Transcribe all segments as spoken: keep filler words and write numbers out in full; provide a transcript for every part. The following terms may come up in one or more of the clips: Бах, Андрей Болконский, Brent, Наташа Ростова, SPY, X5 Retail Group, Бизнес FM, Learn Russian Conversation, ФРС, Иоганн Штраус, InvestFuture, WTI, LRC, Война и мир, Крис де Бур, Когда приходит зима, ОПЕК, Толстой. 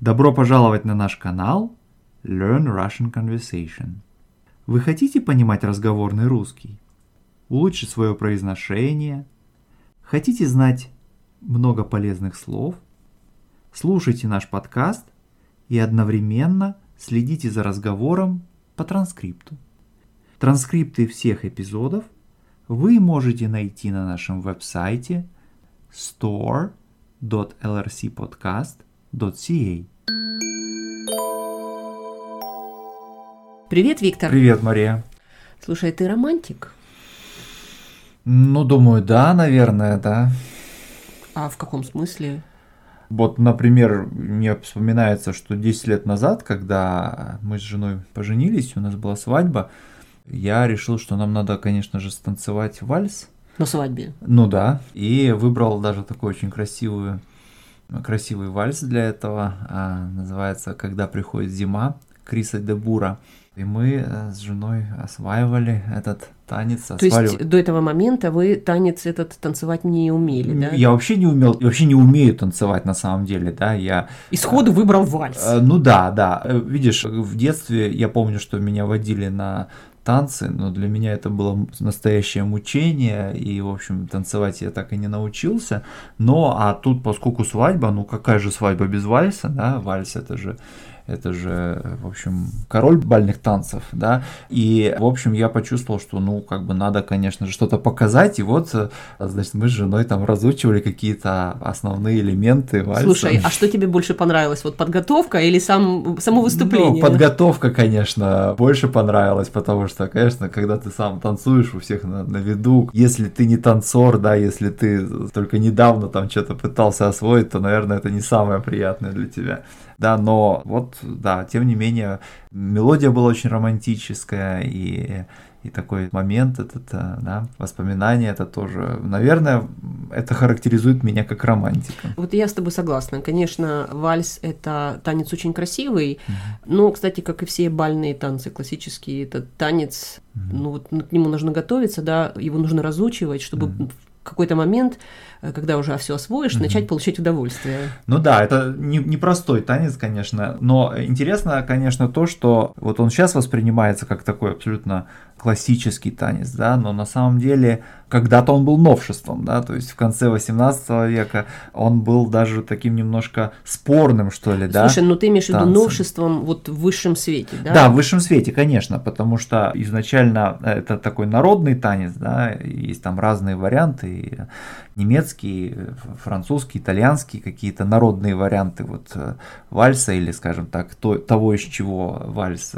Добро пожаловать на наш канал Learn Russian Conversation. Вы хотите понимать разговорный русский? Улучшить свое произношение? Хотите знать много полезных слов? Слушайте наш подкаст и одновременно следите за разговором по транскрипту. Транскрипты всех эпизодов вы можете найти на нашем веб-сайте store dot l r c podcast dot c a. Привет, Виктор. Привет, Мария. Слушай, ты романтик? Ну, думаю, да, наверное, да. А в каком смысле? Вот, например, мне вспоминается, что десять лет назад, когда мы с женой поженились, у нас была свадьба, я решил, что нам надо, конечно же, станцевать вальс. На свадьбе? Ну да. И выбрал даже такой очень красивую, красивый вальс для этого. А, называется «Когда приходит зима» Криса де Бура. И мы с женой осваивали этот танец. То осваивали. Есть до этого момента вы танец этот танцевать не умели, да? Я вообще не умел, вообще не умею танцевать на самом деле, да, я... И сходу выбрал вальс. Ну да, да. Видишь, в детстве я помню, что меня водили на танцы, но для меня это было настоящее мучение, и, в общем, танцевать я так и не научился. Но, а тут, поскольку свадьба, ну какая же свадьба без вальса, да, вальс это же... Это же, в общем, король бальных танцев, да, и, в общем, я почувствовал, что, ну, как бы надо, конечно же, что-то показать, и вот, значит, мы с женой там разучивали какие-то основные элементы вальса. Слушай, а что тебе больше понравилось, вот подготовка или сам, само выступление? Ну, подготовка, конечно, больше понравилась, потому что, конечно, когда ты сам танцуешь у всех на, на виду, если ты не танцор, да, если ты только недавно там что-то пытался освоить, то, наверное, это не самое приятное для тебя. Да, но вот, да, тем не менее, мелодия была очень романтическая, и, и такой момент, этот, да, воспоминание, это тоже, наверное, это характеризует меня как романтика. Вот я с тобой согласна. Конечно, вальс – это танец очень красивый, mm-hmm. но, кстати, как и все бальные танцы классические, это танец, mm-hmm. ну, вот к нему нужно готовиться, да, его нужно разучивать, чтобы... Mm-hmm. какой-то момент, когда уже все освоишь, mm-hmm. начать получать удовольствие. Ну да, это непростой не танец, конечно, но интересно, конечно, то, что вот он сейчас воспринимается как такой абсолютно классический танец, да, но на самом деле когда-то он был новшеством, да, то есть в конце восемнадцатого века он был даже таким немножко спорным, что ли, да. Слушай, но ты имеешь в виду новшеством вот в высшем свете, да? Да, в высшем свете, конечно, потому что изначально это такой народный танец, да, есть там разные варианты, немецкий, французский, итальянский, какие-то народные варианты вот вальса или, скажем так, то, того, из чего вальс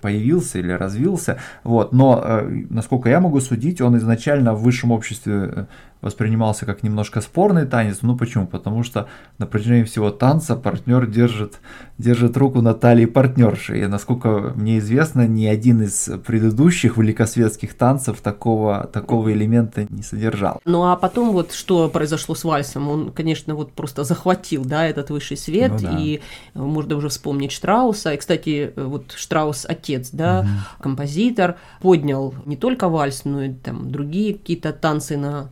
появился или развился, вот. Но, насколько я могу судить, он изначально в высшем обществе воспринимался как немножко спорный танец. Ну почему? Потому что на протяжении всего танца партнер держит, держит руку на талии партнерши. И, насколько мне известно, ни один из предыдущих великосветских танцев такого, такого элемента не содержал. Ну а потом вот что произошло с вальсом? Он, конечно, вот просто захватил, да, этот высший свет. Ну, да. И можно уже вспомнить Штрауса. И, кстати, вот Штраус отец, да, угу. композитор, поднял не только вальс, но и там другие какие-то танцы на...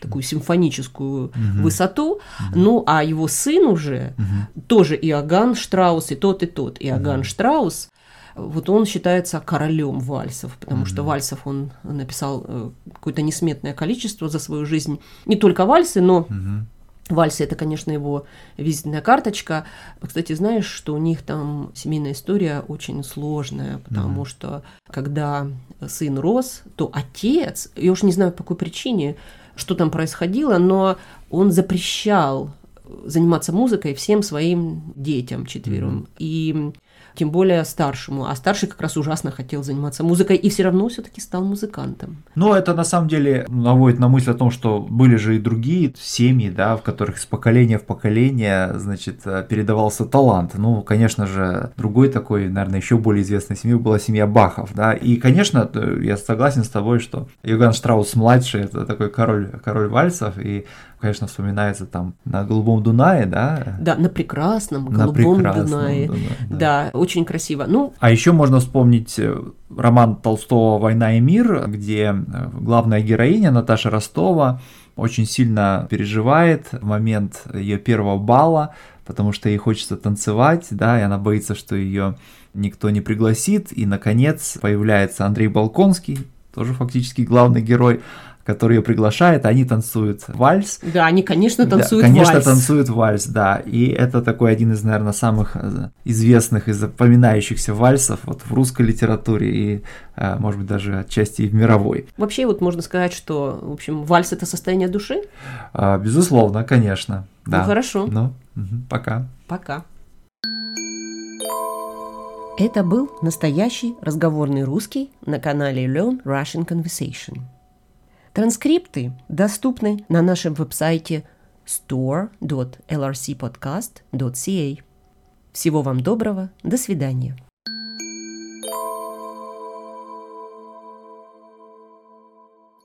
такую симфоническую uh-huh. высоту, uh-huh. ну, а его сын уже, uh-huh. тоже Иоганн Штраус, и тот, и тот Иоганн uh-huh. Штраус, вот он считается королем вальсов, потому uh-huh. что вальсов он написал какое-то несметное количество за свою жизнь, не только вальсы, но... Uh-huh. Вальсы – это, конечно, его визитная карточка. Кстати, знаешь, что у них там семейная история очень сложная, потому mm-hmm. что когда сын рос, то отец, я уж не знаю по какой причине, что там происходило, но он запрещал заниматься музыкой всем своим детям четверым. Mm-hmm. И тем более старшему. А старший как раз ужасно хотел заниматься музыкой и все равно все-таки стал музыкантом. Но это на самом деле наводит на мысль о том, что были же и другие семьи, да, в которых с поколения в поколение, значит, передавался талант. Ну, конечно же, другой такой, наверное, еще более известной семьей была семья Бахов, да. И, конечно, я согласен с тобой, что Иоганн Штраус-младший – это такой король, король вальсов, и, конечно, вспоминается там на Голубом Дунае, да? Да, на прекрасном Голубом на прекрасном Дунае. Дунае. Да, да, очень красиво. Ну... А еще можно вспомнить роман Толстого «Война и мир», где главная героиня Наташа Ростова очень сильно переживает в момент ее первого бала, потому что ей хочется танцевать, да, и она боится, что ее никто не пригласит. И, наконец, появляется Андрей Болконский, тоже фактически главный герой, который ее приглашает, они танцуют вальс. Да, они, конечно, танцуют да, конечно, вальс. Конечно, танцуют вальс, да. И это такой один из, наверное, самых известных и запоминающихся вальсов вот в русской литературе и, может быть, даже отчасти и в мировой. Вообще, вот можно сказать, что, в общем, вальс – это состояние души? А, безусловно, конечно. Да. Ну, хорошо. Ну, угу, пока. Пока. Это был настоящий разговорный русский на канале Learn Russian Conversation. Транскрипты доступны на нашем веб-сайте стор точка эл ар си подкаст точка си эй. Всего вам доброго, до свидания.